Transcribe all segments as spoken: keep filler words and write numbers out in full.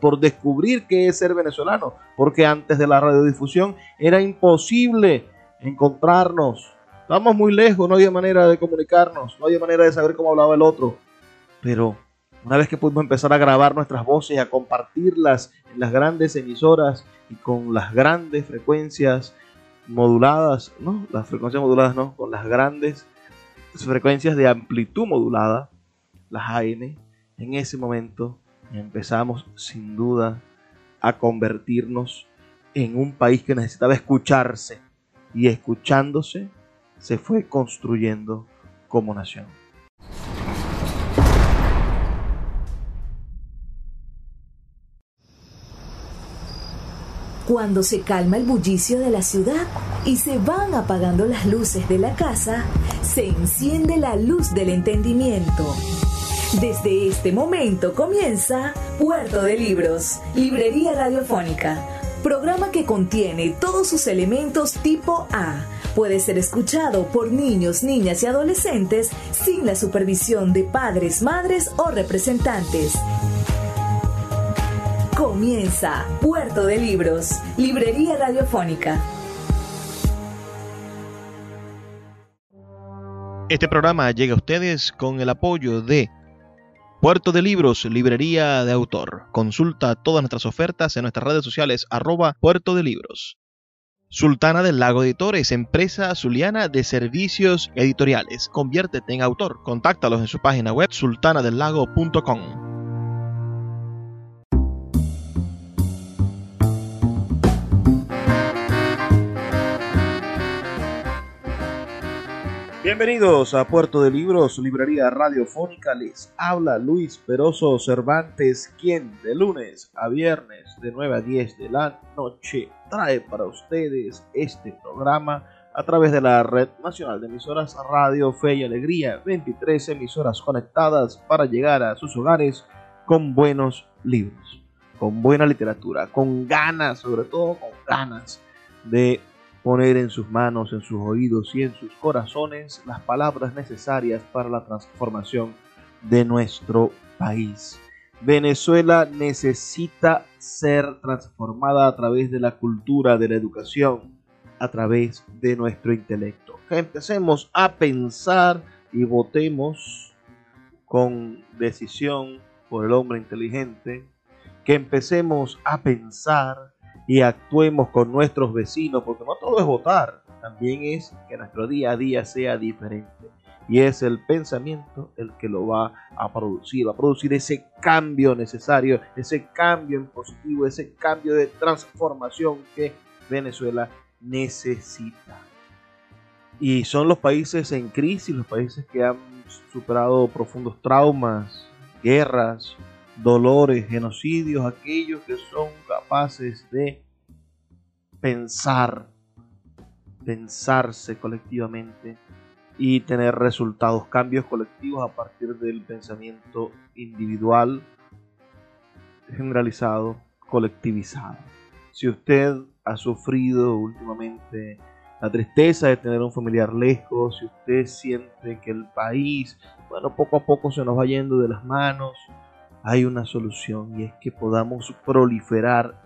por descubrir qué es ser venezolano, porque antes de la radiodifusión era imposible encontrarnos. Estamos muy lejos, no había manera de comunicarnos, no había manera de saber cómo hablaba el otro. Pero una vez que pudimos empezar a grabar nuestras voces, a compartirlas en las grandes emisoras y con las grandes frecuencias moduladas, no, las frecuencias moduladas no, con las grandes frecuencias de amplitud modulada, las A N, en ese momento empezamos sin duda a convertirnos en un país que necesitaba escucharse, y escuchándose se fue construyendo como nación. Cuando se calma el bullicio de la ciudad y se van apagando las luces de la casa, se enciende la luz del entendimiento. Desde este momento comienza Puerto de Libros, librería radiofónica, programa que contiene todos sus elementos tipo A. Puede ser escuchado por niños, niñas y adolescentes sin la supervisión de padres, madres o representantes. Comienza Puerto de Libros, librería radiofónica. Este programa llega a ustedes con el apoyo de Puerto de Libros, librería de autor. Consulta todas nuestras ofertas en nuestras redes sociales, arroba Puerto de Libros. Sultana del Lago Editores, empresa zuliana de servicios editoriales. Conviértete en autor. Contáctalos en su página web sultana del lago punto com. Bienvenidos a Puerto de Libros, librería radiofónica. Les habla Luis Perozo Cervantes, quien de lunes a viernes de nueve a diez de la noche trae para ustedes este programa a través de la Red Nacional de Emisoras Radio Fe y Alegría, veintitrés emisoras conectadas para llegar a sus hogares con buenos libros, con buena literatura, con ganas, sobre todo con ganas de poner en sus manos, en sus oídos y en sus corazones las palabras necesarias para la transformación de nuestro país. Venezuela necesita ser transformada a través de la cultura, de la educación, a través de nuestro intelecto. Que empecemos a pensar y votemos con decisión por el hombre inteligente. Que empecemos a pensar y actuemos con nuestros vecinos, porque no todo es votar, también es que nuestro día a día sea diferente. Y es el pensamiento el que lo va a producir, va a producir ese cambio necesario, ese cambio en positivo, ese cambio de transformación que Venezuela necesita. Y son los países en crisis, los países que han superado profundos traumas, guerras, dolores, genocidios, aquellos que son capaces de pensar, pensarse colectivamente y tener resultados, cambios colectivos a partir del pensamiento individual, generalizado, colectivizado. Si usted ha sufrido últimamente la tristeza de tener un familiar lejos, si usted siente que el país, bueno, poco a poco se nos va yendo de las manos, hay una solución, y es que podamos proliferar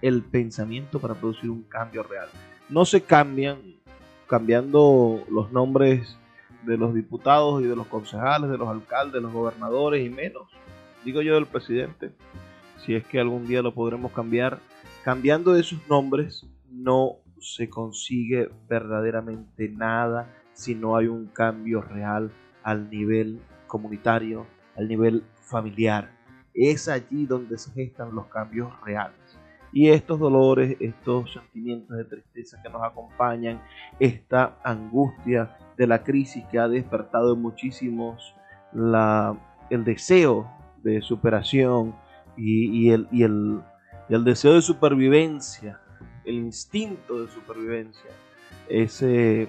el pensamiento para producir un cambio real. No se cambian cambiando los nombres de los diputados y de los concejales, de los alcaldes, de los gobernadores y menos, digo yo, del presidente, si es que algún día lo podremos cambiar. Cambiando esos nombres no se consigue verdaderamente nada si no hay un cambio real al nivel comunitario, al nivel familiar. Es allí donde se gestan los cambios reales. Y estos dolores, estos sentimientos de tristeza que nos acompañan, esta angustia de la crisis que ha despertado en muchísimos la, el deseo de superación y, y, el, y, el, y el deseo de supervivencia, el instinto de supervivencia, ese,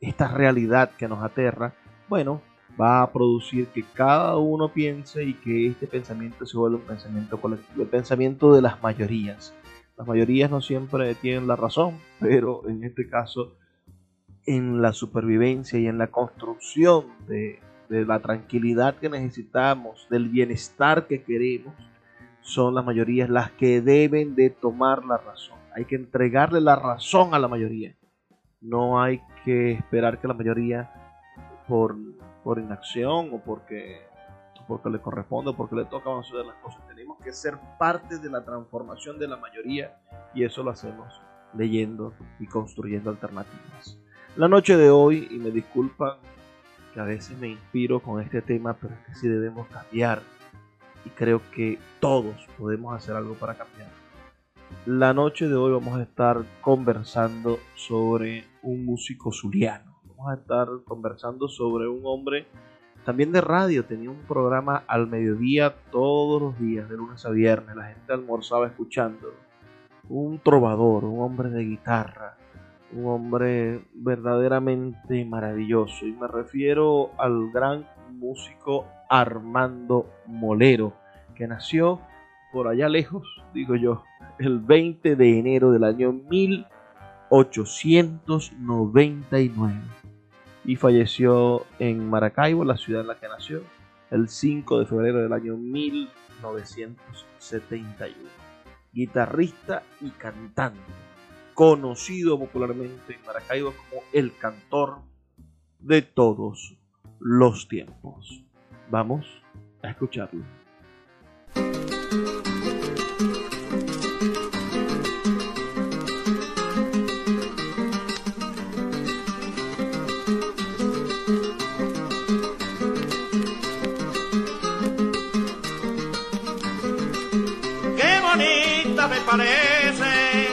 esta realidad que nos aterra, bueno, va a producir que cada uno piense y que este pensamiento se vuelva un pensamiento colectivo, el pensamiento de las mayorías. Las mayorías no siempre tienen la razón, pero en este caso, en la supervivencia y en la construcción de, de la tranquilidad que necesitamos, del bienestar que queremos, son las mayorías las que deben de tomar la razón. Hay que entregarle la razón a la mayoría. No hay que esperar que la mayoría por, por inacción o porque, porque le corresponde o porque le toca avanzar las cosas. Tenemos que ser parte de la transformación de la mayoría y eso lo hacemos leyendo y construyendo alternativas. La noche de hoy, y me disculpan que a veces me inspiro con este tema, pero es que sí debemos cambiar y creo que todos podemos hacer algo para cambiar. La noche de hoy vamos a estar conversando sobre un músico zuliano. Vamos a estar conversando sobre un hombre también de radio. Tenía un programa al mediodía todos los días, de lunes a viernes. La gente almorzaba escuchándolo. Un trovador, un hombre de guitarra, un hombre verdaderamente maravilloso. Y me refiero al gran músico Armando Molero, que nació por allá lejos, digo yo, el veinte de enero del año mil ochocientos noventa y nueve y falleció en Maracaibo, la ciudad en la que nació, el cinco de febrero del año mil novecientos setenta y uno. Guitarrista y cantante, conocido popularmente en Maracaibo como el cantor de todos los tiempos. Vamos a escucharlo. Parece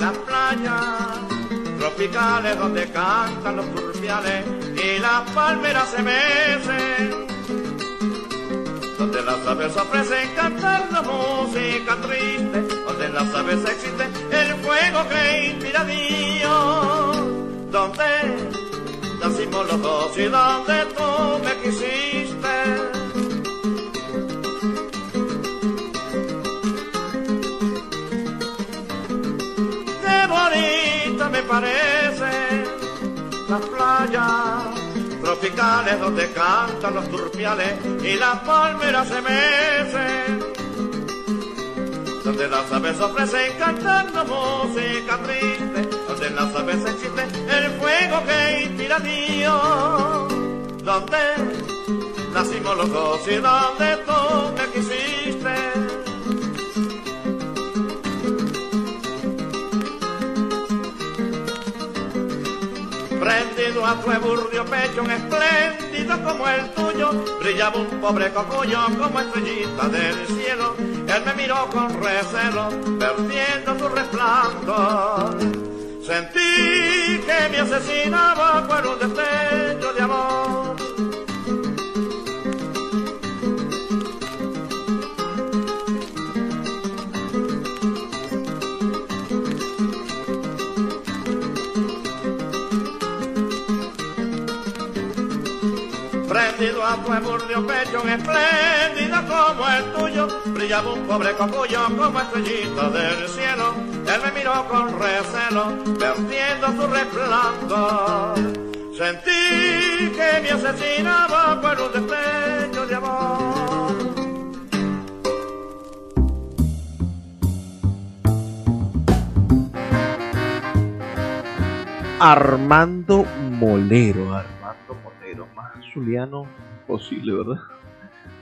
las playas tropicales donde cantan los turbiales y las palmeras se mecen, donde las aves ofrecen cantando música triste, donde las aves existe el fuego que inspira Dios, donde nacimos los dos y donde tú me quisiste. Me parecen las playas tropicales donde cantan los turpiales y las palmeras se mecen, donde las aves ofrecen cantando música triste, donde las aves existe el fuego que inspira Dios, donde nacimos los dos y donde tú me quisiste. Prendido a tu eburnio pecho, un espléndido como el tuyo, brillaba un pobre cocuyo como estrellita del cielo. Él me miró con recelo, perdiendo su resplandor. Sentí que me asesinaba por un destello de amor. A tu eburnio pecho, un espléndido como el tuyo, brillaba un pobre cocuyo como estrellita del cielo. Él me miró con recelo, perdiendo su resplandor. Sentí que me asesinaba por un despecho de amor. Armando Molero, Armando Molero. Zuliano posible, ¿verdad?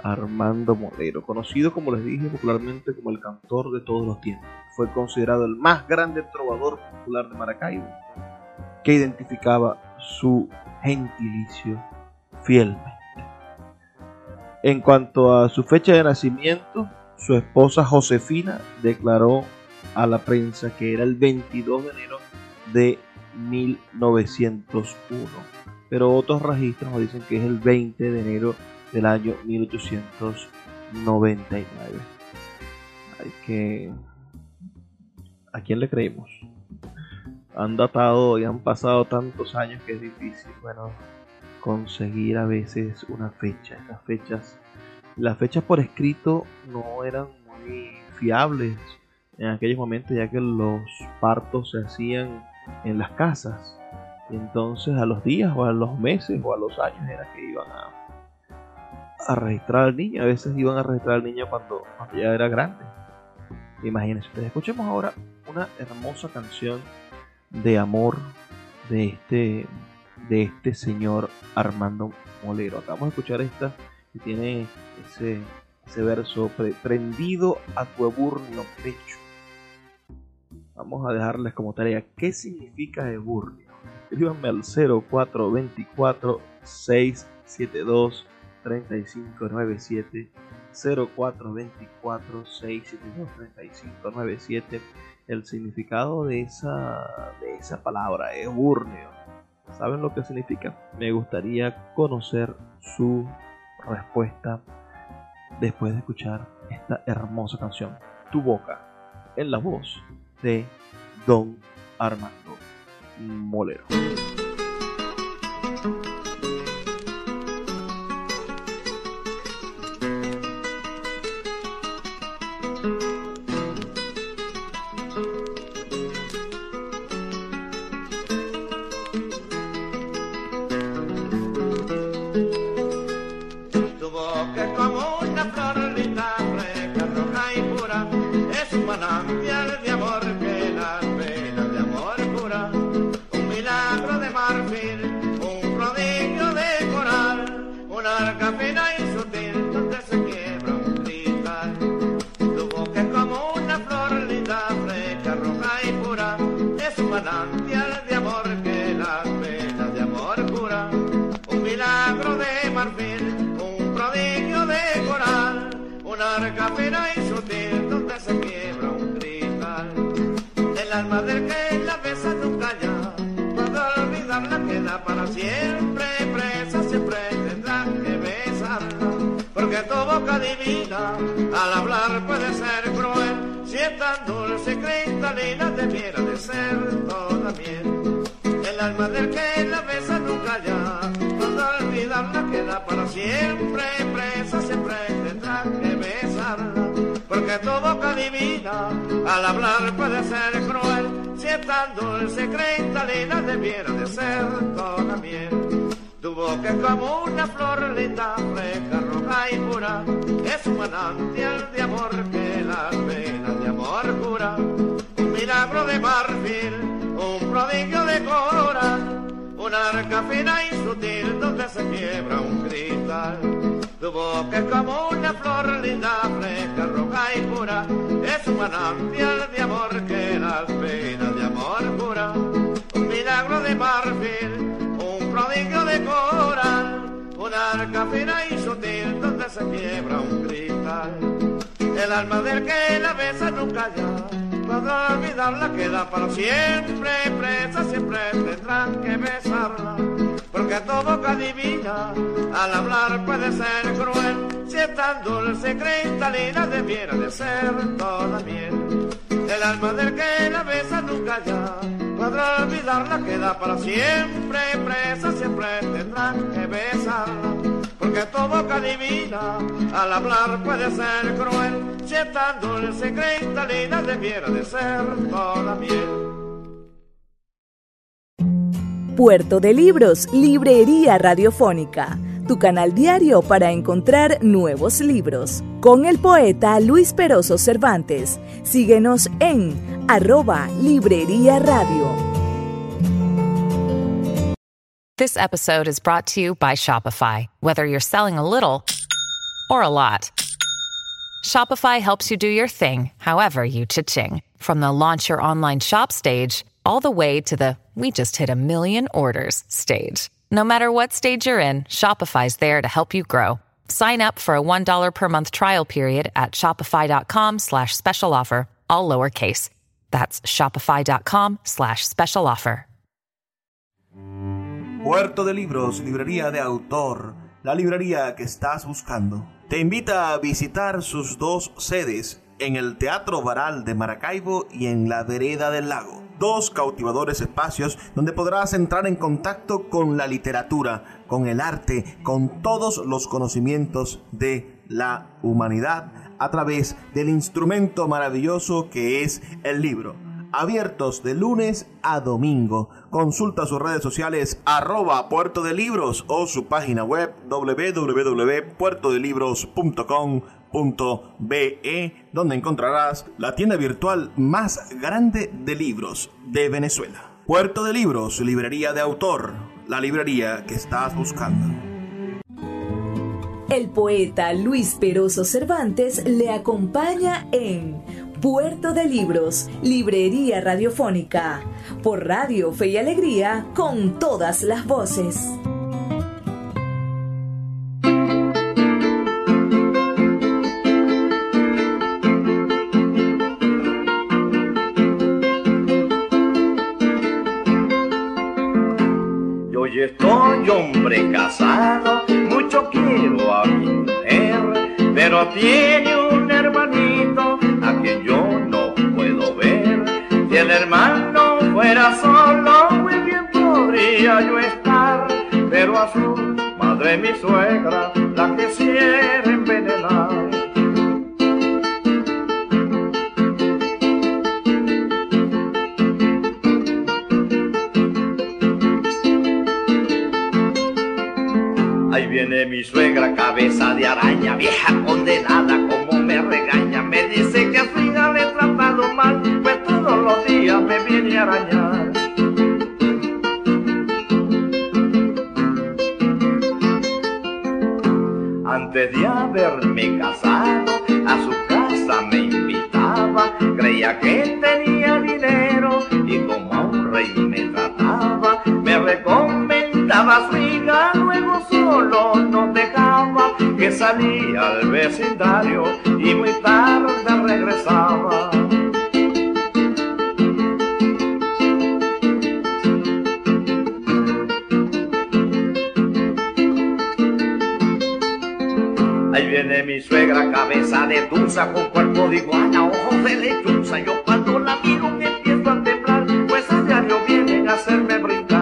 Armando Molero, conocido como les dije popularmente como el cantor de todos los tiempos, fue considerado el más grande trovador popular de Maracaibo, que identificaba su gentilicio fielmente. En cuanto a su fecha de nacimiento, su esposa Josefina declaró a la prensa que era el veintidós de enero de mil novecientos uno. Pero otros registros nos dicen que es el veinte de enero del año mil ochocientos noventa y nueve. Hay que... ¿A quién le creemos? Han datado y han pasado tantos años que es difícil, bueno, conseguir a veces una fecha. Las fechas, las fechas por escrito no eran muy fiables en aquellos momentos, ya que los partos se hacían en las casas. Entonces a los días o a los meses o a los años era que iban a, a registrar al niño. A veces iban a registrar al niño cuando, cuando ya era grande. Imagínense ustedes. Escuchemos ahora una hermosa canción de amor de este, de este señor Armando Molero. Acabamos de escuchar esta que tiene ese, ese verso: prendido a tu eburnio pecho. Vamos a dejarles como tarea: ¿qué significa eburnio? Escríbanme al cero cuatro dos cuatro, seis siete dos, tres cinco nueve siete, cero cuatro dos cuatro, seis siete dos, tres cinco nueve siete, el significado de esa, de esa palabra, eburnio. ¿Saben lo que significa? Me gustaría conocer su respuesta después de escuchar esta hermosa canción, Tu Boca, en la voz de don Armando Molero. Al hablar puede ser cruel, si es tan dulce cristalina debiera de ser toda miel. El alma del que la besa nunca ya, cuando olvidarla queda para siempre presa, siempre tendrá que besarla. Porque tu boca divina, al hablar puede ser cruel, si es tan dulce cristalina debiera de ser toda miel. Tu boca es como una flor linda, fresca, roja y pura, es un manantial de amor que las penas de amor cura. Un milagro de marfil, un prodigio de coral, una arca fina y sutil donde se quiebra un cristal. Tu boca es como una flor linda, fresca, roja y pura, es un manantial de amor que las penas de amor cura. Un milagro de marfil, prodigio de coral, una arca fina y sutil donde se quiebra un cristal. El alma del que la besa nunca ya, cuando olvidarla queda para siempre presa, siempre tendrán que besarla. Porque tu boca divina, al hablar puede ser cruel, si es tan dulce cristalina debiera de ser toda miel. El alma del que la besa nunca ya, para olvidarla queda para siempre presa, siempre tendrán que besarla. Porque tu boca divina, al hablar puede ser cruel, si es tan dulce cristalina debiera de ser toda miel. Puerto de Libros, librería radiofónica, tu canal diario para encontrar nuevos libros con el poeta Luis Perozo Cervantes. Síguenos en arroba Librería Radio. This episode is brought to you by Shopify. Whether you're selling a little or a lot, Shopify helps you do your thing, however you cha-ching. From the launch your online shop stage, all the way to the we just hit a million orders stage. No matter what stage you're in, Shopify's there to help you grow. Sign up for a one dollar per month trial period at shopify.com slash special offer, all lowercase. That's shopify.com slash special offer. Puerto de Libros, librería de autor, la librería que estás buscando. Te invita a visitar sus dos sedes, en el Teatro Baral de Maracaibo y en la Vereda del Lago. Dos cautivadores espacios donde podrás entrar en contacto con la literatura, con el arte, con todos los conocimientos de la humanidad a través del instrumento maravilloso que es el libro. abiertos de lunes a domingo. Consulta sus redes sociales arroba Puerto de Libros o su página web doble u doble u doble u punto puerto de libros punto com punto be, donde encontrarás la tienda virtual más grande de libros de Venezuela. Puerto de Libros, librería de autor, la librería que estás buscando. El poeta Luis Perozo Cervantes le acompaña en Puerto de Libros, librería radiofónica, por Radio Fe y Alegría, con todas las voces. Y hoy estoy hombre casado, mucho quiero a mi mujer, pero tiene un hermanito a quien yo no puedo ver. Si el hermano fuera solo, muy bien podría yo estar, pero a su madre, mi suegra, la quisiera envenenar. Ahí viene mi suegra, cabeza de araña, vieja condenada, como me regaña. Me dice que al final he tratado mal, pues todos los días me viene a arañar. Antes de haberme casado, a su casa me invitaba. Creía que tenía dinero y como a un rey me trataba. Me recomendaba su hija, luego solo nos dejaba, que salía al vecindario y muy tarde regresaba. Ahí viene mi suegra, cabeza de tuza, con cuerpo de iguana, ojos de lechuza. Yo cuando la miro que empiezo a temblar, pues a diario vienen a hacerme brincar.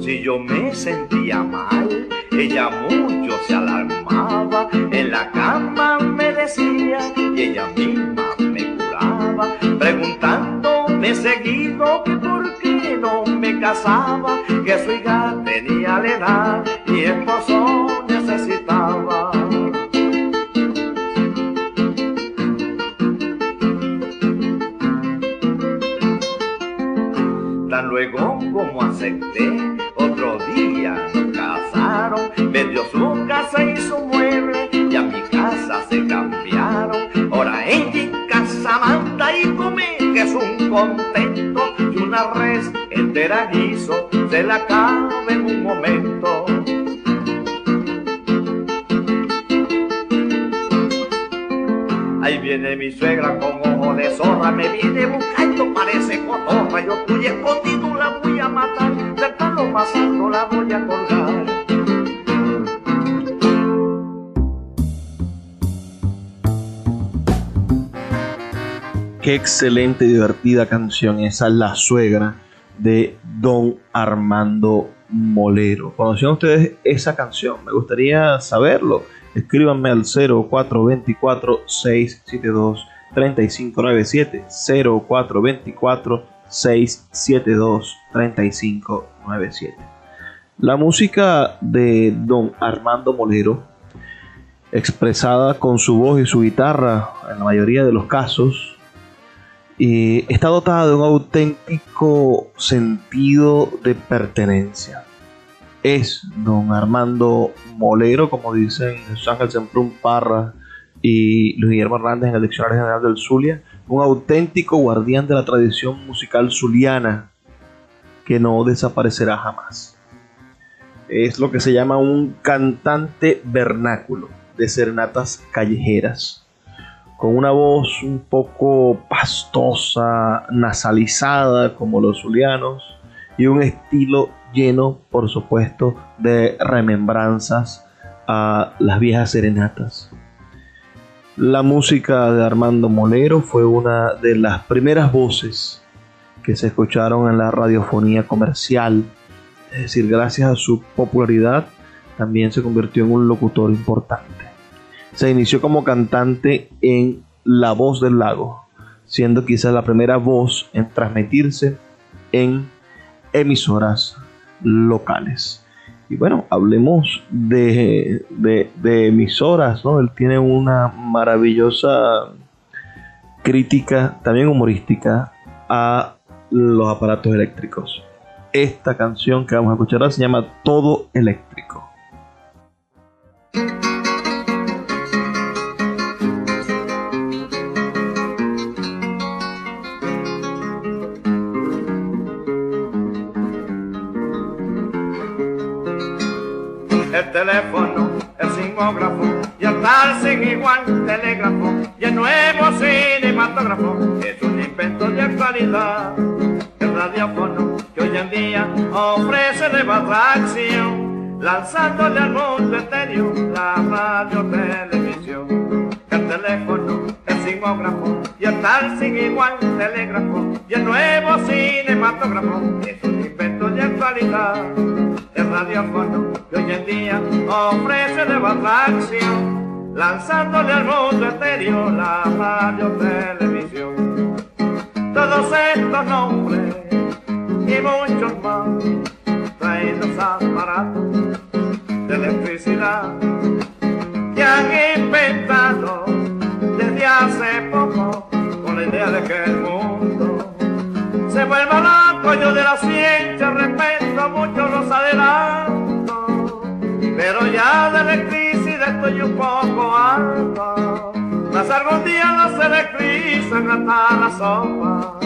Si yo me sentía mal, ella mucho se alarmaba. En la cama me decía y ella misma me curaba, preguntándome seguido que por qué no me casaba, que su hija tenía la edad y esposo necesitaba. Tan luego como acepté, otro día nos casaron, vendió su casa y su mueble y a mi casa se cambiaron. Ahora ella en casa manda y come, que es un contento, y una res entera guiso, se la cabe en un momento. Ahí viene mi suegra con ojo de zorra, me viene buscando, parece cotorra. Yo estoy escondido, la voy a matar, del palo pasando la voy a colgar. Qué excelente y divertida canción esa, La Suegra, de don Armando Molero. ¿Conocían ustedes esa canción? Me gustaría saberlo. Escríbanme al cero cuatro dos cuatro, seis siete dos, tres cinco nueve siete, cero cuatro dos cuatro, seis siete dos, tres cinco nueve siete. La música de don Armando Molero, expresada con su voz y su guitarra en la mayoría de los casos, eh, está dotada de un auténtico sentido de pertenencia. Es don Armando Molero, como dicen Ángel Semprún Parra y Luis Guillermo Hernández en el Diccionario General del Zulia, un auténtico guardián de la tradición musical zuliana que no desaparecerá jamás. Es lo que se llama un cantante vernáculo de serenatas callejeras, con una voz un poco pastosa, nasalizada como los zulianos, y un estilo lleno, por supuesto, de remembranzas a las viejas serenatas. La música de Armando Molero fue una de las primeras voces que se escucharon en la radiofonía comercial. Es decir, gracias a su popularidad, también se convirtió en un locutor importante. Se inició como cantante en La Voz del Lago, siendo quizás la primera voz en transmitirse en emisoras locales. Y bueno, hablemos de, de, de emisoras, ¿no? Él tiene una maravillosa crítica, también humorística, a los aparatos eléctricos. Esta canción que vamos a escuchar ahora se llama Todo Eléctrico. El teléfono, el sismógrafo y el tal sin igual telégrafo y el nuevo cinematógrafo es un invento de actualidad. El radiófono que hoy en día ofrece nueva atracción, lanzándole al mundo estéreo la radio televisión. El teléfono, el sismógrafo y el tal sin igual telégrafo y el nuevo cinematógrafo es un invento de actualidad. El radiófono que hoy en día ofrece nueva atracción, lanzándole al mundo estéreo la radio televisión. Todos estos nombres y muchos más traen los aparatos de electricidad que han inventado desde hace poco, con la idea de que el mundo se vuelva loco. Yo de la ciencia respeto mucho los adelantos, pero ya de electricidad estoy un poco harto. Mas algún día nos electrizan hasta la sopa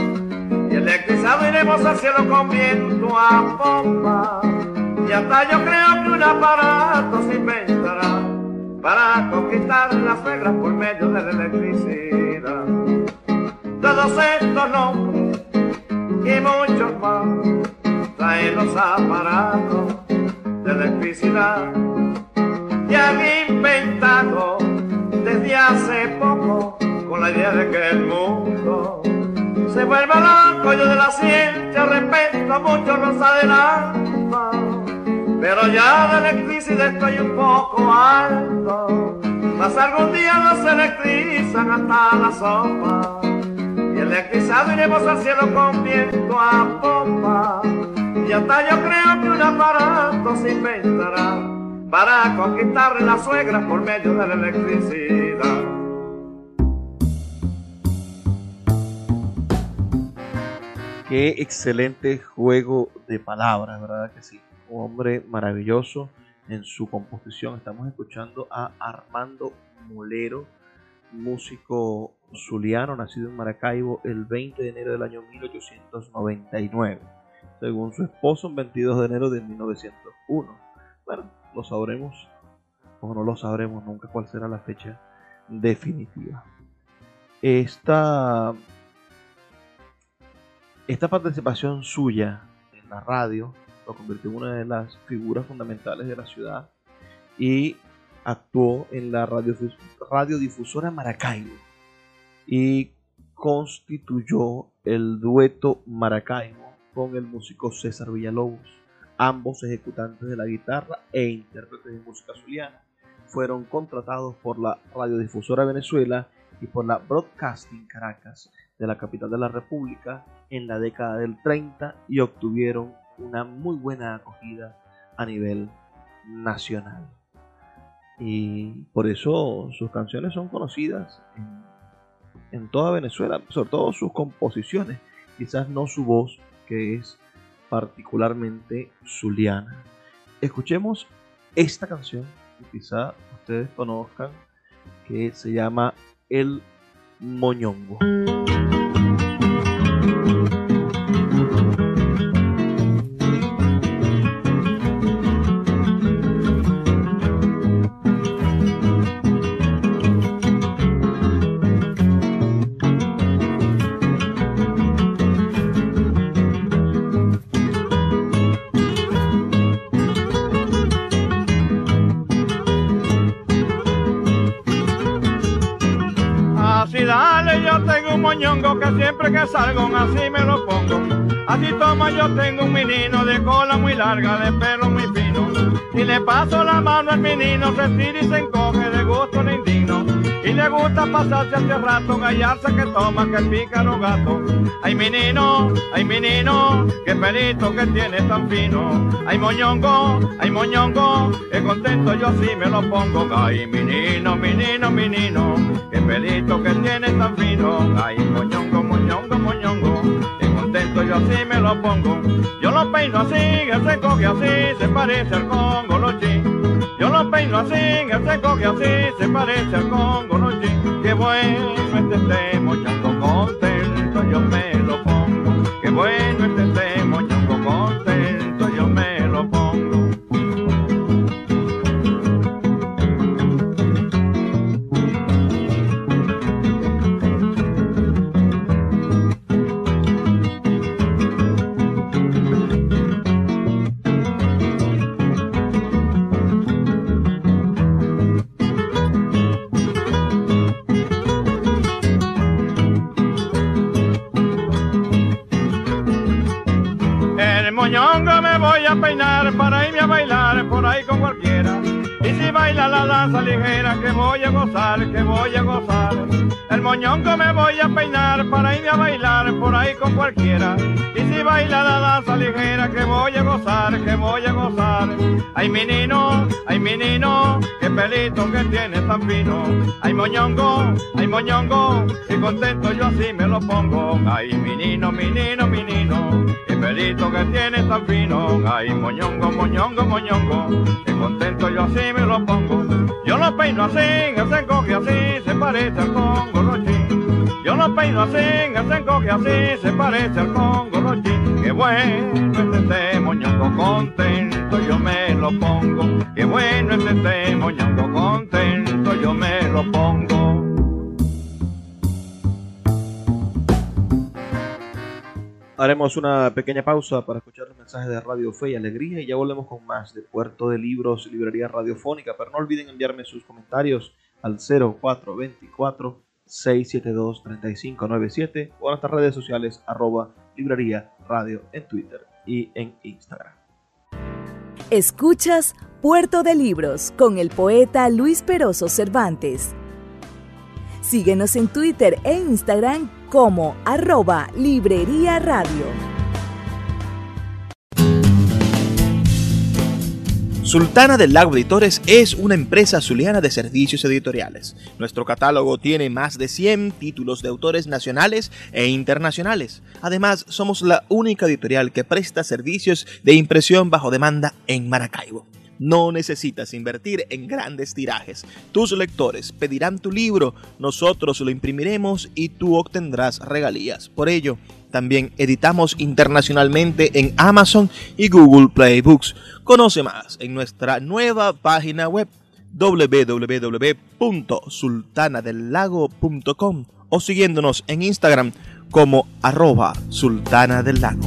y electrizado iremos al cielo con viento a pompa. Y hasta yo creo que un aparato se inventará para conquistar las reglas por medio de la electricidad. Todos estos nombres y muchos más traen los aparatos de electricidad y han inventado desde hace poco, con la idea de que el mundo se vuelva loco. Yo de la ciencia respeto mucho los adelantos, pero ya de electricidad estoy un poco alto. Mas algún día nos electrizan hasta la sopa y electrizado iremos al cielo con viento a pompa. Y hasta yo creo que un aparato se inventará para conquistar las suegras por medio de la electricidad. Qué excelente juego de palabras, ¿verdad que sí? Un hombre maravilloso en su composición. Estamos escuchando a Armando Molero, músico zuliano, nacido en Maracaibo el veinte de enero del año mil ochocientos noventa y nueve, según su esposo el veintidós de enero de mil novecientos uno. Bueno, lo sabremos o no lo sabremos nunca cuál será la fecha definitiva. Esta, esta participación suya en la radio lo convirtió en una de las figuras fundamentales de la ciudad y actuó en la radio, radiodifusora Maracaibo y constituyó el dueto Maracaibo con el músico César Villalobos. Ambos ejecutantes de la guitarra e intérpretes de música zuliana fueron contratados por la Radiodifusora Venezuela y por la Broadcasting Caracas de la capital de la República en la década del treinta y obtuvieron una muy buena acogida a nivel nacional. Y por eso sus canciones son conocidas en, en toda Venezuela, sobre todo sus composiciones, quizás no su voz, que es particularmente zuliana. Escuchemos esta canción que quizá ustedes conozcan, que se llama El Moñongo. Yo tengo como ñongo, que siempre que salgo así me lo pongo. Así toma, yo tengo un menino de cola muy larga, de pelo muy fino. Si le paso la mano al menino, se estira y se encoge, de gusto le indigno. Y le gusta pasarse hacia rato, gallarse que toma, que pícaro gato. Ay menino, ay menino, qué pelito que tiene tan fino. Ay moñongo, ay moñongo, qué contento yo así me lo pongo. Ay menino, menino, menino, qué pelito que tiene tan fino. Ay moñongo, moñongo, moñongo, qué contento yo así me lo pongo. Yo lo peino así, él se coge así, se parece al congolochí. Yo lo peino así, él se coge así, se parece al congolochí. Qué bueno este este moñongo, contento yo me lo pongo. Qué bueno este este moñongo, contento yo me lo pongo. Moñongo me voy a peinar para irme a bailar por ahí con cualquiera. Y si baila la danza ligera, que voy a gozar, que voy a gozar. El moñongo me voy a peinar para irme a bailar por ahí con cualquiera. Y si baila la danza ligera, que voy a gozar, que voy a gozar. Ay menino, ay menino, qué pelito que tiene tan fino. Ay moñongo, ay moñongo, qué contento yo así me lo pongo. Ay menino, menino, menino, qué pelito que tiene tan fino. Ay moñongo, moñongo, moñongo, qué contento yo así me lo pongo. Yo lo peino así, él se encoge así, se parece al congolochín. Yo lo peino así, él se encoge así, se parece al congolochín. Qué bueno es este moñongo, contento yo me lo pongo. Qué bueno es este moñongo, contento yo me lo pongo. Haremos una pequeña pausa para escuchar los mensajes de Radio Fe y Alegría y ya volvemos con más de Puerto de Libros, librería radiofónica. Pero no olviden enviarme sus comentarios al cero cuatro dos cuatro, seis siete dos, tres cinco nueve siete o a nuestras redes sociales arroba librería radio en Twitter y en Instagram. Escuchas Puerto de Libros con el poeta Luis Perozo Cervantes. Síguenos en Twitter e Instagram como arroba Librería Radio. Sultana del Lago Editores es una empresa zuliana de servicios editoriales. Nuestro catálogo tiene más de cien títulos de autores nacionales e internacionales. Además, somos la única editorial que presta servicios de impresión bajo demanda en Maracaibo. No necesitas invertir en grandes tirajes. Tus lectores pedirán tu libro, nosotros lo imprimiremos y tú obtendrás regalías. Por ello, también editamos internacionalmente en Amazon y Google Play Books. Conoce más en nuestra nueva página web doble u doble u doble u punto sultana del lago punto com o siguiéndonos en Instagram como arroba Sultana del Lago.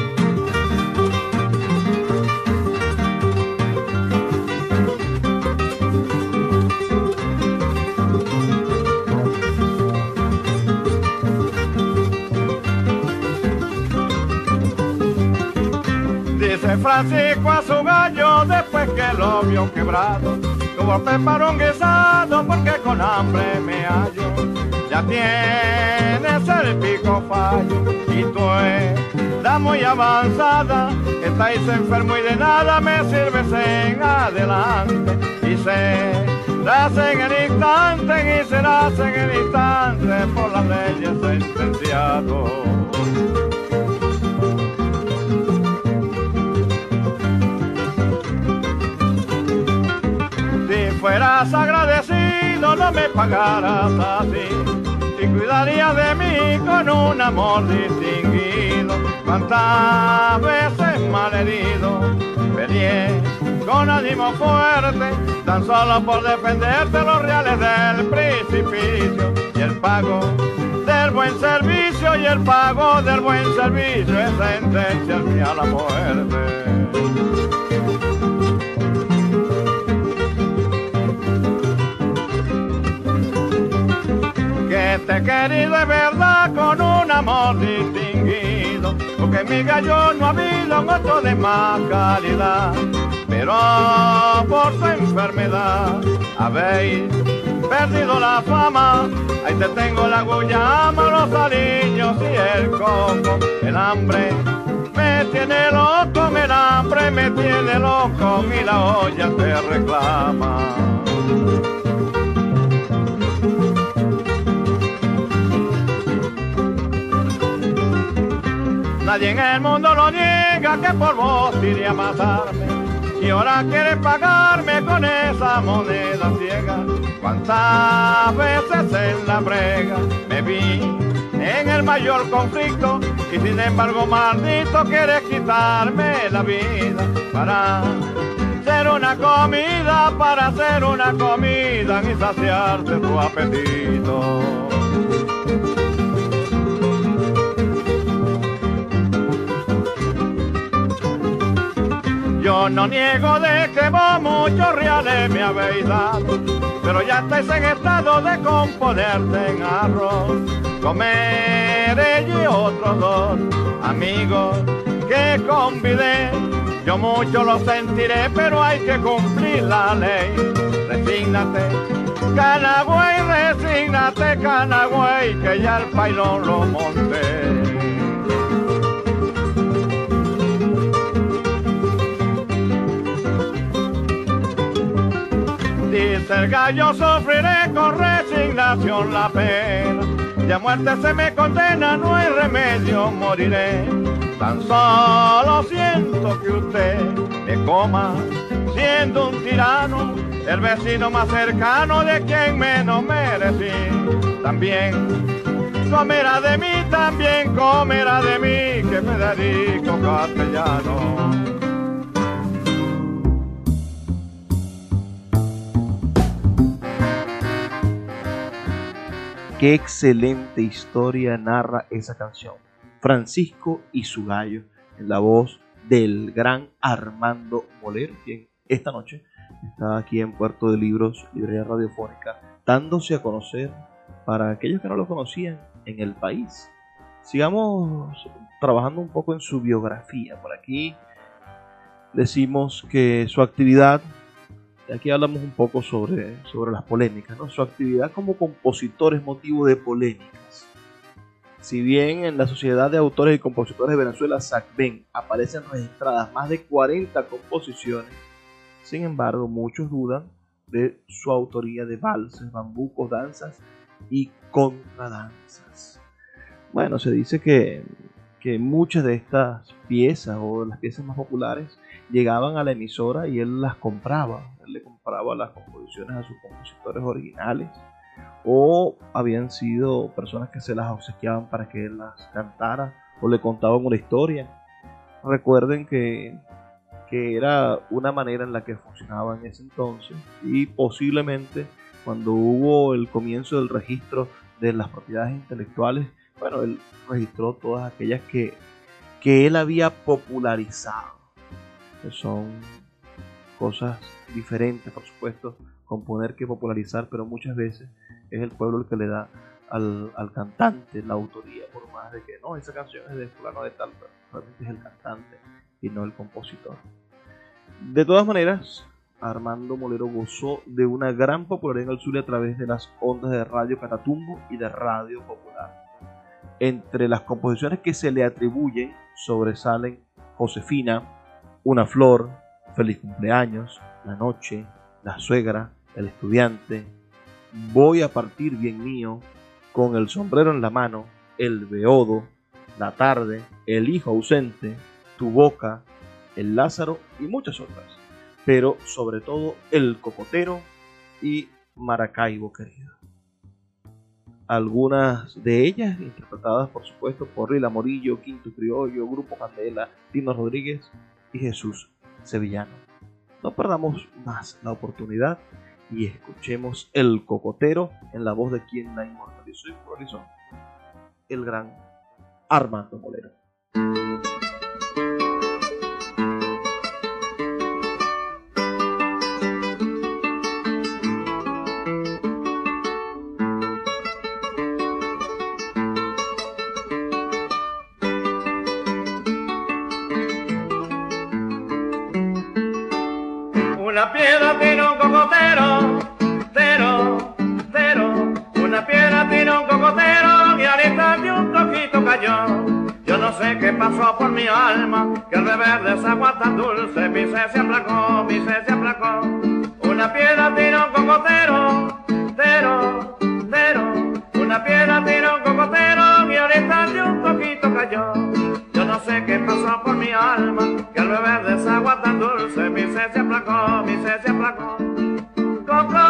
Francisco a su gallo después que lo vio quebrado, tuvo que preparar un guisado porque con hambre me hallo. Ya tienes el pico fallo y tú estás muy avanzada, estáis enfermo y de nada me sirves en adelante. Y serás en el instante, y serás en el instante por las leyes sentenciado. Fueras agradecido, no me pagaras así, y cuidarías de mí con un amor distinguido. Cuántas veces malherido peleé con ánimo fuerte, tan solo por defender de los reales del precipicio. Y el pago del buen servicio, y el pago del buen servicio es sentencia hacia la muerte. Te querí de verdad con un amor distinguido, porque en mi gallo no ha habido un otro de más calidad. Pero por su enfermedad habéis perdido la fama. Ahí te tengo la Guyama, los aliños y el coco. El hambre me tiene loco, el hambre me tiene loco, y la olla te reclama. Nadie en el mundo lo niega que por vos iría a matarme, y ahora quiere pagarme con esa moneda ciega. Cuántas veces en la brega me vi en el mayor conflicto, y sin embargo maldito quieres quitarme la vida para ser una comida, para hacer una comida y saciarte tu apetito. Yo no niego de que vos muchos reales me habéis dado, pero ya estáis en estado de componerte en arroz. Comeré y otros dos amigos que convidé, yo mucho lo sentiré, pero hay que cumplir la ley. Resígnate, Canagüey, resígnate, Canagüey, que ya el pailón lo monté. Dice el gallo, sufriré con resignación la pena, y a muerte se me condena, no hay remedio, moriré. Tan solo siento que usted me coma, siendo un tirano, el vecino más cercano de quien menos merecí. También comerá de mí, también comerá de mí, que me dedico castellano. Qué excelente historia narra esa canción, Francisco y su gallo, en la voz del gran Armando Molero, quien esta noche está aquí en Puerto de Libros, librería radiofónica, dándose a conocer para aquellos que no lo conocían en el país. Sigamos trabajando un poco en su biografía. Por aquí decimos que su actividad, aquí hablamos un poco sobre, sobre las polémicas, ¿no? Su actividad como compositor es motivo de polémicas. Si bien en la Sociedad de Autores y Compositores de Venezuela, SACVEN, aparecen registradas más de cuarenta composiciones, sin embargo, muchos dudan de su autoría de valses, bambucos, danzas y contradanzas. Bueno, se dice que, que muchas de estas piezas o las piezas más populares llegaban a la emisora y él las compraba. Él le compraba las composiciones a sus compositores originales, o habían sido personas que se las obsequiaban para que él las cantara o le contaban una historia. Recuerden que, que era una manera en la que funcionaba en ese entonces, y posiblemente cuando hubo el comienzo del registro de las propiedades intelectuales, bueno, él registró todas aquellas que, que él había popularizado, que son cosas diferentes, por supuesto, componer que popularizar, pero muchas veces es el pueblo el que le da al, al cantante la autoría, por más de que no, esa canción es de fulano de tal, pero realmente es el cantante y no el compositor. De todas maneras, Armando Molero gozó de una gran popularidad en el sur a través de las ondas de Radio Catatumbo y de Radio Popular. Entre las composiciones que se le atribuyen sobresalen Josefina, Una flor, Feliz cumpleaños, La noche, La suegra, El estudiante, Voy a partir bien mío, Con el sombrero en la mano, El beodo, La tarde, El hijo ausente, Tu boca, El Lázaro y muchas otras, pero sobre todo El cocotero y Maracaibo querido. Algunas de ellas interpretadas por supuesto por Lila Morillo, Quinto Criollo, Grupo Candela, Dino Rodríguez y Jesús Sevillano. No perdamos más la oportunidad y escuchemos El Cocotero en la voz de quien la inmortalizó y prolizó, el gran Armando Molero. Una piedra tira un cocotero, tero, tero. Una piedra tira un cocotero y al instante un coquito cayó. Yo no sé qué pasó por mi alma, que al beber de esa agua tan dulce mi sed se aplacó, mi sed se aplacó. Una piedra tira un cocotero, tero, tero. Una piedra tira un cocotero y al instante un coquito cayó. Yo no sé qué pasó por mi alma, que al beber de esa agua tan dulce mi sed se aplacó, mi sed se aplacó. Coco,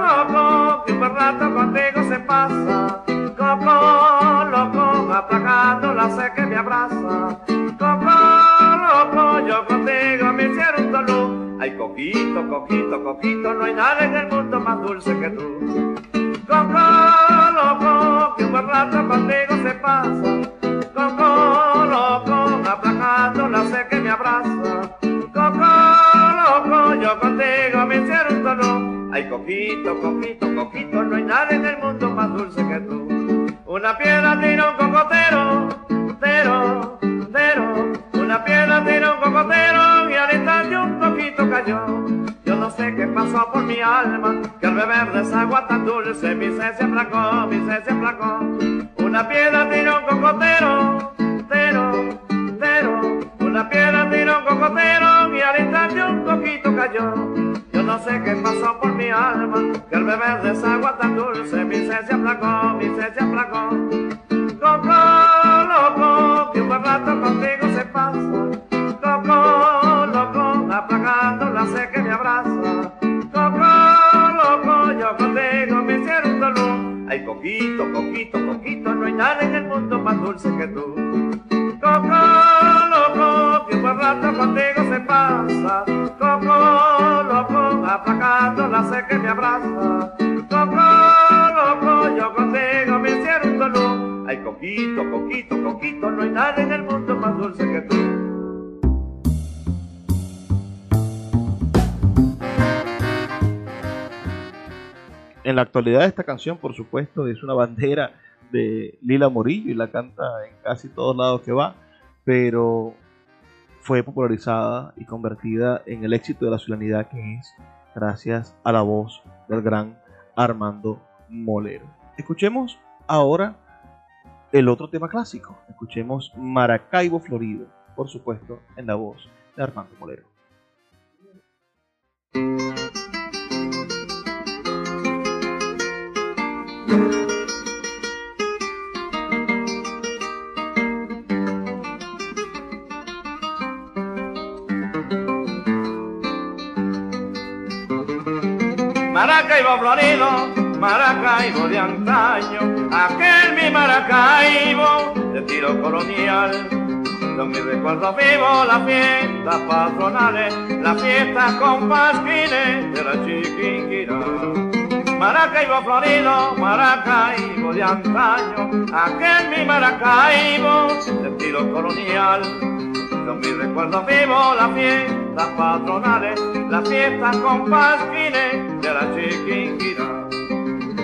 loco, que un rato contigo se pasa. Coco, loco, aplacando la sed que me abraza. Coco, loco, yo contigo me hicieron tolú. Ay, coquito, coquito, coquito, no hay nada en el mundo más dulce que tú. Coco, loco, que un rato contigo se pasa. Coco, loco, aplacando la sed que me abraza. Coco, loco, yo contigo me hicieron tolú. Ay, coquito, coquito, coquito, no hay nada en el mundo más dulce que tú. Una piedra tira un cocotero, tero, tero. Una piedra tira un cocotero y al instante un poquito cayó. Yo no sé qué pasó por mi alma, que al beber de esa agua tan dulce mi sed se aplacó, mi sed se aplacó. Una piedra tira un cocotero, tero, tero. Una piedra tira un cocotero y al instante un poquito cayó. Yo no sé qué pasó por mi alma, que al beber de esa agua tan dulce mi sed se aplacó, mi sed se aplacó. Coco, loco, que un buen rato contigo se pasa. Coco, loco, aplacando la sed que me abraza. Coco, loco, yo contigo me hicieron dolor. Ay, coquito, coquito, coquito, no hay nada en el mundo más dulce que tú. Coco, loco, que un buen rato contigo se pasa. Coco, loco, aplacando la sed que me abraza. Coco, loco, yo contigo me hicieron dolor. Ay, coquito, coquito, coquito, no hay nada en el mundo más dulce que tú. En la actualidad esta canción, por supuesto, es una bandera de Lila Morillo y la canta en casi todos lados que va, pero fue popularizada y convertida en el éxito de la ciudadanía que es gracias a la voz del gran Armando Molero. Escuchemos ahora el otro tema clásico, escuchemos Maracaibo Florido, por supuesto, en la voz de Armando Molero. Maracaibo Florido, Maracaibo de antaño, aquel mi Maracaibo de estilo colonial. Son mis recuerdos vivos, las fiestas patronales, las fiestas con pasquines de la Chiquinquirá. Maracaibo florido, Maracaibo de antaño, aquel mi Maracaibo de estilo colonial. Son mis recuerdos vivos, las fiestas patronales, las fiestas con pasquines de la Chiquinquirá.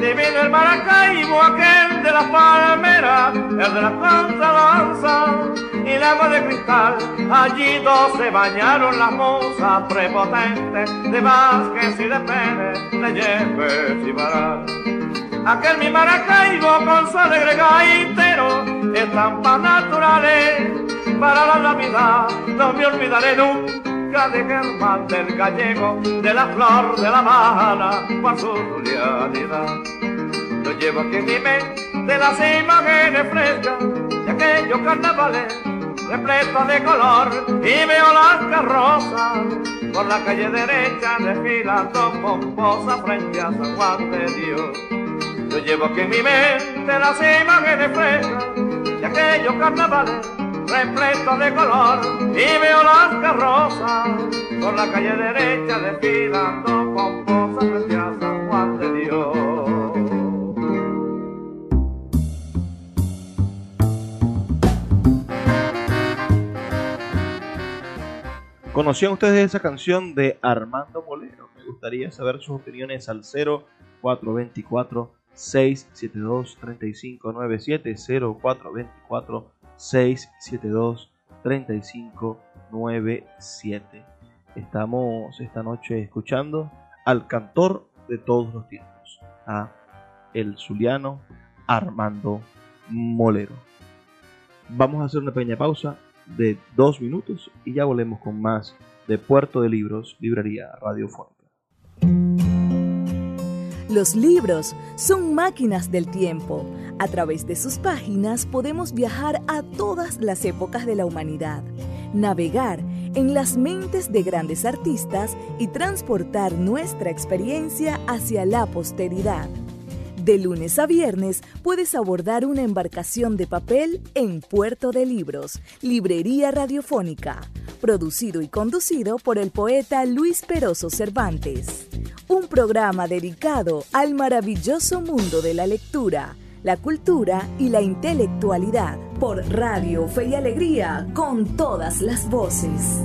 Divino el Maracaibo, aquel de las palmeras, el de la planta danza y el agua de cristal. Allí dos se bañaron las musas prepotentes de Vázquez y de Pérez, de Yepes y Baral. Aquel mi Maracaibo con sol de gaitero, estampas naturales para la Navidad. No me olvidaré nunca de Germán del Gallego, de la flor de la Mala por su Julianidad. Lo llevo aquí en mi mente las imágenes frescas de aquellos carnavales repletos de color, y veo las carrozas por la calle derecha desfilando pomposa frente a San Juan de Dios. Yo llevo aquí en mi mente las imágenes frescas de aquellos carnavales repletos de color, y veo las carrozas por la calle derecha desfilando pomposa frente a San Juan de Dios. ¿Conocían ustedes esa canción de Armando Molero? Me gustaría saber sus opiniones al cero cuatro dos cuatro, seis siete dos, tres cinco nueve siete, cero cuatro dos cuatro, seis siete dos, tres cinco nueve siete. Estamos esta noche escuchando al cantor de todos los tiempos, a el zuliano Armando Molero. Vamos a hacer una pequeña pausa de dos minutos y ya volvemos con más de Puerto de Libros, librería radiofónica. Los libros son máquinas del tiempo. A través de sus páginas podemos viajar a todas las épocas de la humanidad, navegar en las mentes de grandes artistas y transportar nuestra experiencia hacia la posteridad. De lunes a viernes puedes abordar una embarcación de papel en Puerto de Libros, librería radiofónica, producido y conducido por el poeta Luis Perozo Cervantes. Un programa dedicado al maravilloso mundo de la lectura, la cultura y la intelectualidad. Por Radio Fe y Alegría, con todas las voces.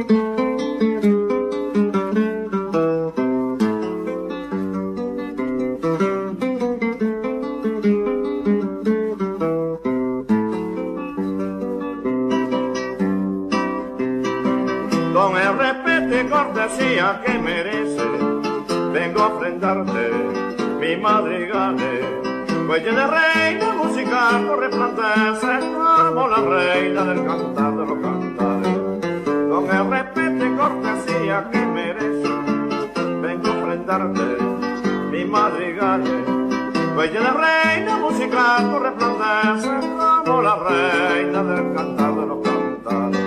Que merece, vengo a ofrendarte mis madrigales, pues llena reina musical, por resplandeces como la reina del cantar de los cantares. Con el respeto y cortesía que merece, vengo a ofrendarte mis madrigales, pues llena reina musical, por resplandeces como la reina del cantar de los cantares.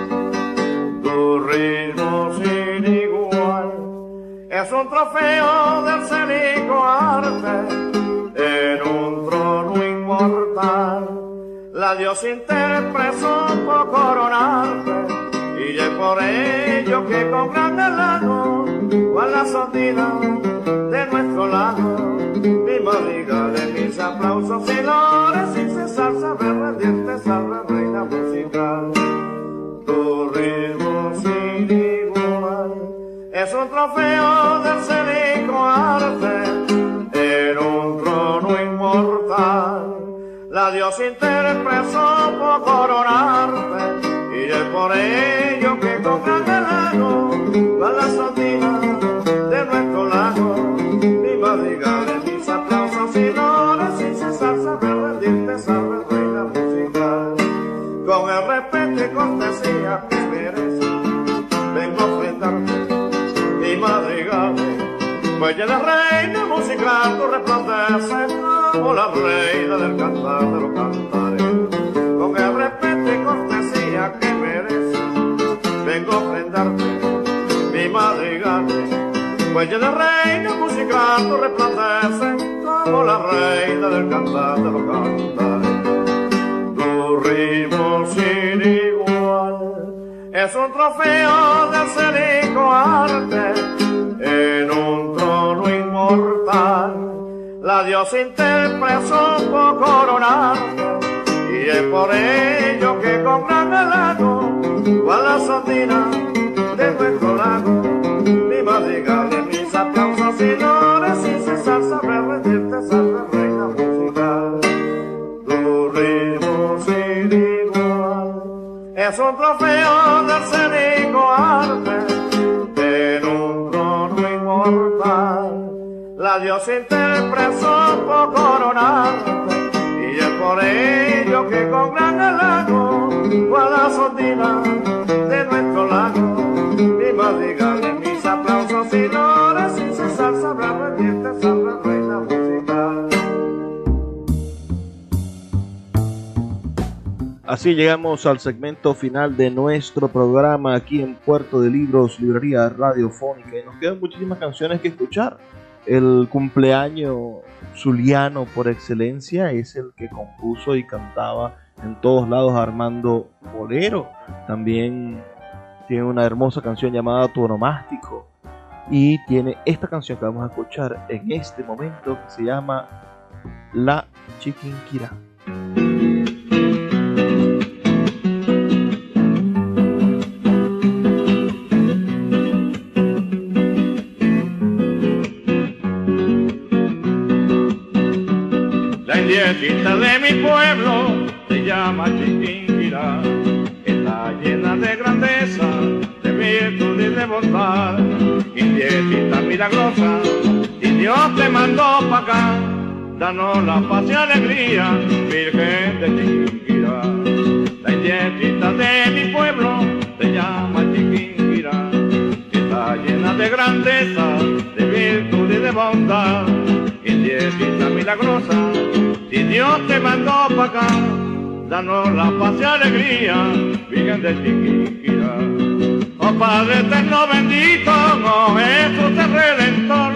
Tu ritmo sin igual es un trofeo del cénico arte, en un trono inmortal la diosa interpretó por coronarte, y es por ello que con gran halago va la sordina de nuestro lago. Mi madrigal de mis aplausos y lores sin cesar, saber rendirte a la reina musical. Tu ritmo sin igual es un trofeo del cénico arte, en un trono inmortal la diosa interpretó por coronarte, y es por ello que con gran galano va la sordina de nuestro lago. Mi madrigal de mis aplausos y lores sin cesar, saber rendirte, saber reina musical. Con el respeto y cortesía que mereces, vengo a ofrendarte madrigales, pues ya la reina musical, tú resplandeces como la reina del cantar de los cantares. Con el respeto y cortesía que mereces, vengo a ofrendarte mi madrigales, pues ya la reina musical, tú resplandeces como la reina del cantar de los cantares. Tu ritmo sin igual es un trofeo del cénico arte, en un trono inmortal la diosa interpretó por coronarte, y es por ello que con gran halago va la sordina de nuestro lago. Mi madrigal de mis aplausos y lores sin cesar, saber rendirte a la reina musical. Tu ritmo sin igual es un trofeo del cénico arte, en un trono inmortal la diosa interpretó por coronarte, y es por ello que con gran halago va la sordina de nuestro lago. Mi madrigal de mis aplausos y lores sin cesar, sabrá rendirte, sabrá reina musical. así llegamos al segmento final de nuestro programa aquí en Puerto de Libros, librería radiofónica, y nos quedan muchísimas canciones que escuchar. El cumpleaños zuliano por excelencia es el que compuso y cantaba en todos lados Armando Molero. También tiene una hermosa canción llamada Tu Onomástico, y tiene esta canción que vamos a escuchar en este momento, que se llama La Chiquinquirá. La indiecita de mi pueblo se llama Chiquinquirá, está llena de grandeza, de virtud y de bondad. Indiecita milagrosa, y Dios te mandó pa' acá, danos la paz y alegría, Virgen de Chiquinquirá. La indiecita de mi pueblo se llama Chiquinquirá, está llena de grandeza, de virtud y de bondad. Indiecita milagrosa, si Dios te mandó pa' acá, danos la paz y alegría, Virgen de Chiquinquirá. Oh Padre eterno bendito, oh Jesús el Redentor,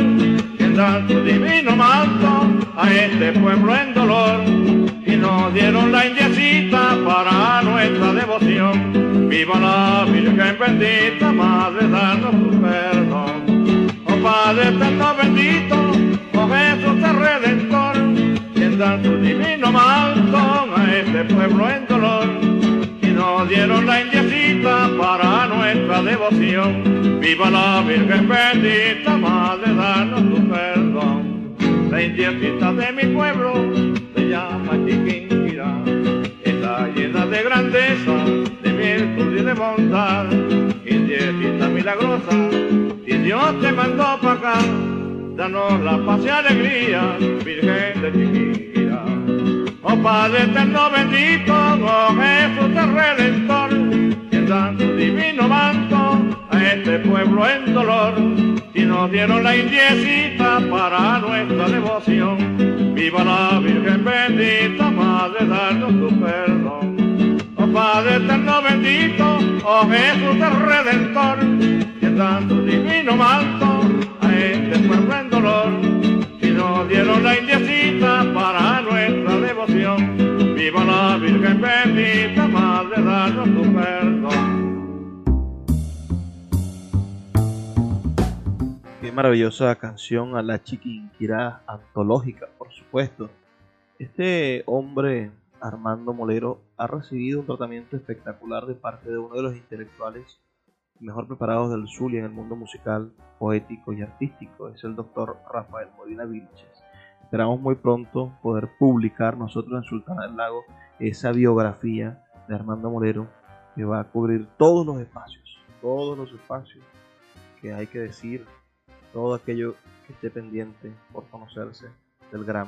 que da tu divino manto a este pueblo en dolor, y nos dieron la indiecita para nuestra devoción. Viva la Virgen bendita, Madre, danos tu perdón. Oh Padre eterno bendito, oh Jesús el Redentor, da su divino manto a este pueblo en dolor, y nos dieron la indiecita para nuestra devoción. Viva la Virgen bendita, Madre, danos tu perdón. La indiecita de mi pueblo se llama Chiquinquirá, está llena de grandeza, de virtud y de bondad. Indiecita milagrosa, si Dios te mandó pa' acá, danos la paz y alegría, Virgen de Chiquinquirá. Oh Padre eterno bendito, oh Jesús el Redentor, que da tu divino manto a este pueblo en dolor, y nos dieron la indiecita para nuestra devoción. Viva la Virgen bendita, Madre, danos tu perdón. Oh Padre eterno bendito, oh Jesús el Redentor, que da tu divino manto a este pueblo en dolor, y nos dieron la indiecita para nuestra devoción. Viva la Virgen bendita, Madre, danos tu perdón. Qué maravillosa canción a la Chiquinquirá, antológica, por supuesto. Este hombre, Armando Molero, ha recibido un tratamiento espectacular de parte de uno de los intelectuales mejor preparados del Zulia en el mundo musical, poético y artístico. Es el doctor Rafael Molina Vilches. Esperamos muy pronto poder publicar nosotros en Sultana del Lago esa biografía de Armando Molero, que va a cubrir todos los espacios, todos los espacios que hay que decir, todo aquello que esté pendiente por conocerse del gran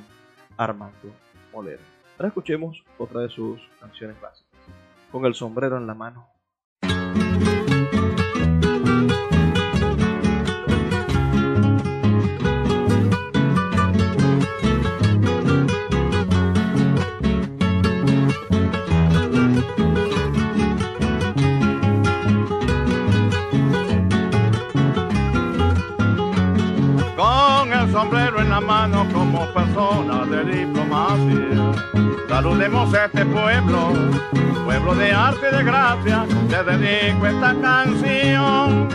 Armando Molero. Ahora escuchemos otra de sus canciones clásicas, Con el sombrero en la mano. Sombrero en la mano como persona de diplomacia, saludemos a este pueblo, pueblo de arte y de gracia. Te dedico esta canción.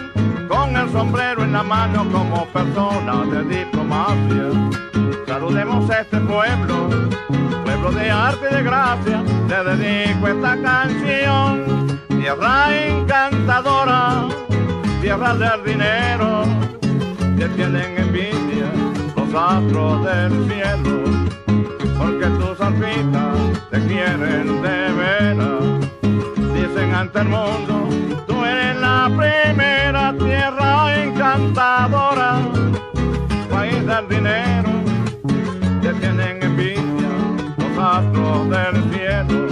Con el sombrero en la mano como persona de diplomacia, saludemos a este pueblo, pueblo de arte y de gracia. Te dedico esta canción. Tierra encantadora, tierra del dinero, te tienen envidia los astros del cielo, porque tus alfitas te quieren de veras. Dicen ante el mundo, tú eres la primera tierra encantadora, país del dinero, te tienen envidia los astros del cielo,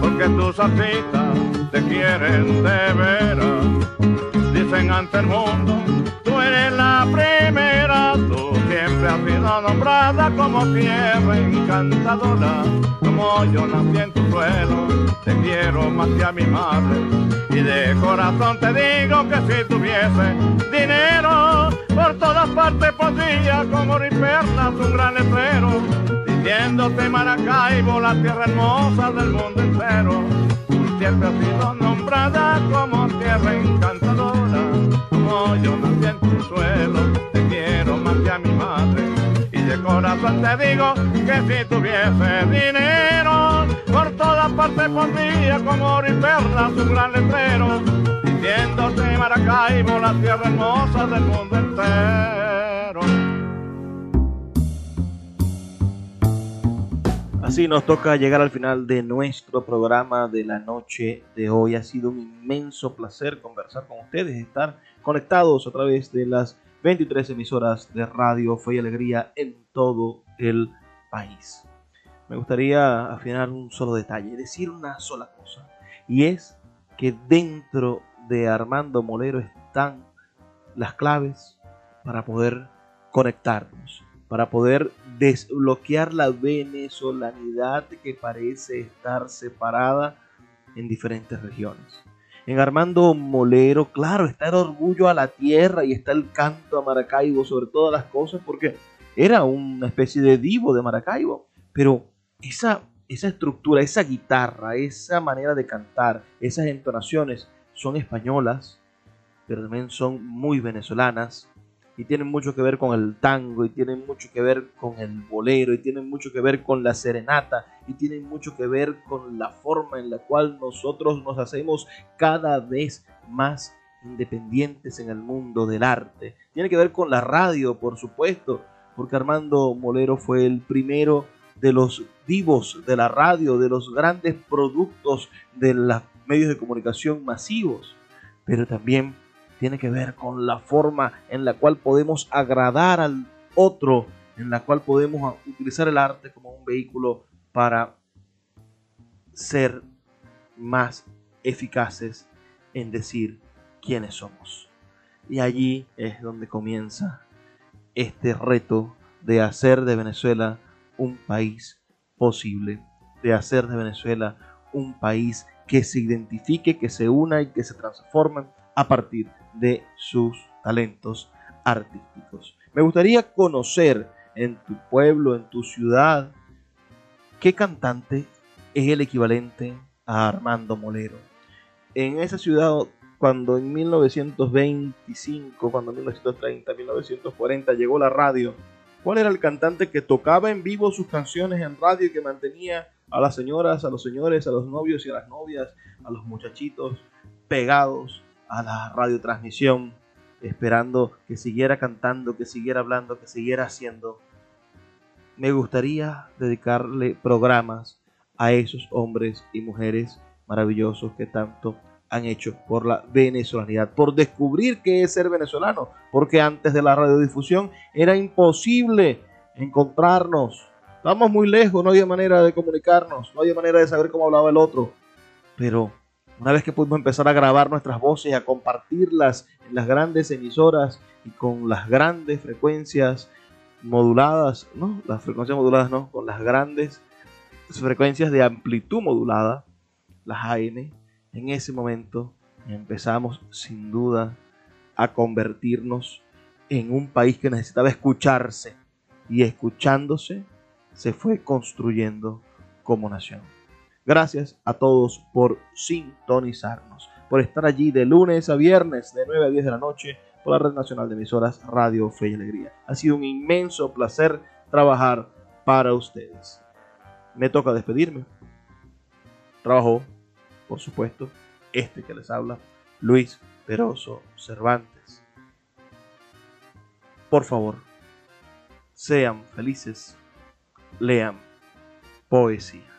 porque tus alfitas te quieren de veras. Dicen ante el mundo, tú eres la primera, tú siempre has sido nombrada como fiebre encantadora, como yo nací en tu suelo, te quiero más que a mi madre. Y de corazón te digo que si tuviese dinero, por todas partes podría como riperlas un gran letrero, diciéndote Maracaibo, la tierra hermosa del mundo entero. Y siempre ha sido nombrada como tierra encantadora, como yo nací en tu suelo, te quiero más que a mi madre. De corazón te digo que si tuviese dinero, por todas partes pondría como oro y perlas un gran letrero, diciéndote Maracaibo, la tierra hermosa del mundo entero. Así nos toca llegar al final de nuestro programa de la noche de hoy. Ha sido un inmenso placer conversar con ustedes, estar conectados a través de las veintitrés emisoras de Radio Fe y Alegría en todo el país. Me gustaría afinar un solo detalle, decir una sola cosa, y es que dentro de Armando Molero están las claves para poder conectarnos, para poder desbloquear la venezolanidad que parece estar separada en diferentes regiones. En Armando Molero, claro, está el orgullo a la tierra y está el canto a Maracaibo sobre todas las cosas, porque era una especie de divo de Maracaibo, pero esa, esa estructura, esa guitarra, esa manera de cantar, esas entonaciones son españolas, pero también son muy venezolanas y tienen mucho que ver con el tango, y tienen mucho que ver con el bolero, y tienen mucho que ver con la serenata, y tienen mucho que ver con la forma en la cual nosotros nos hacemos cada vez más independientes en el mundo del arte. Tiene que ver con la radio, por supuesto, porque Armando Molero fue el primero de los divos de la radio, de los grandes productos de los medios de comunicación masivos, pero también tiene que ver con la forma en la cual podemos agradar al otro, en la cual podemos utilizar el arte como un vehículo para ser más eficaces en decir quiénes somos. Y allí es donde comienza este reto de hacer de Venezuela un país posible, de hacer de Venezuela un país que se identifique, que se una y que se transforme a partir de sus talentos artísticos. Me gustaría conocer en tu pueblo, en tu ciudad, qué cantante es el equivalente a Armando Molero. En esa ciudad, cuando en mil novecientos veinticinco, cuando en mil novecientos treinta, mil novecientos cuarenta llegó la radio, ¿cuál era el cantante que tocaba en vivo sus canciones en radio y que mantenía a las señoras, a los señores, a los novios y a las novias, a los muchachitos pegados a la radiotransmisión, esperando que siguiera cantando, que siguiera hablando, que siguiera haciendo? Me gustaría dedicarle programas a esos hombres y mujeres maravillosos que tanto han hecho por la venezolanidad, por descubrir qué es ser venezolano, porque antes de la radiodifusión era imposible encontrarnos. Estábamos muy lejos, no había manera de comunicarnos, no había manera de saber cómo hablaba el otro, pero una vez que pudimos empezar a grabar nuestras voces y a compartirlas en las grandes emisoras y con las grandes frecuencias moduladas, no, las frecuencias moduladas no, con las grandes frecuencias de amplitud modulada, las A M, en ese momento empezamos sin duda a convertirnos en un país que necesitaba escucharse, y escuchándose se fue construyendo como nación. Gracias a todos por sintonizarnos, por estar allí de lunes a viernes de nueve a diez de la noche por la Red Nacional de Emisoras Radio Fe y Alegría. Ha sido un inmenso placer trabajar para ustedes. Me toca despedirme. Trabajó, por supuesto, este que les habla, Luis Perozo Cervantes. Por favor, sean felices, lean poesía.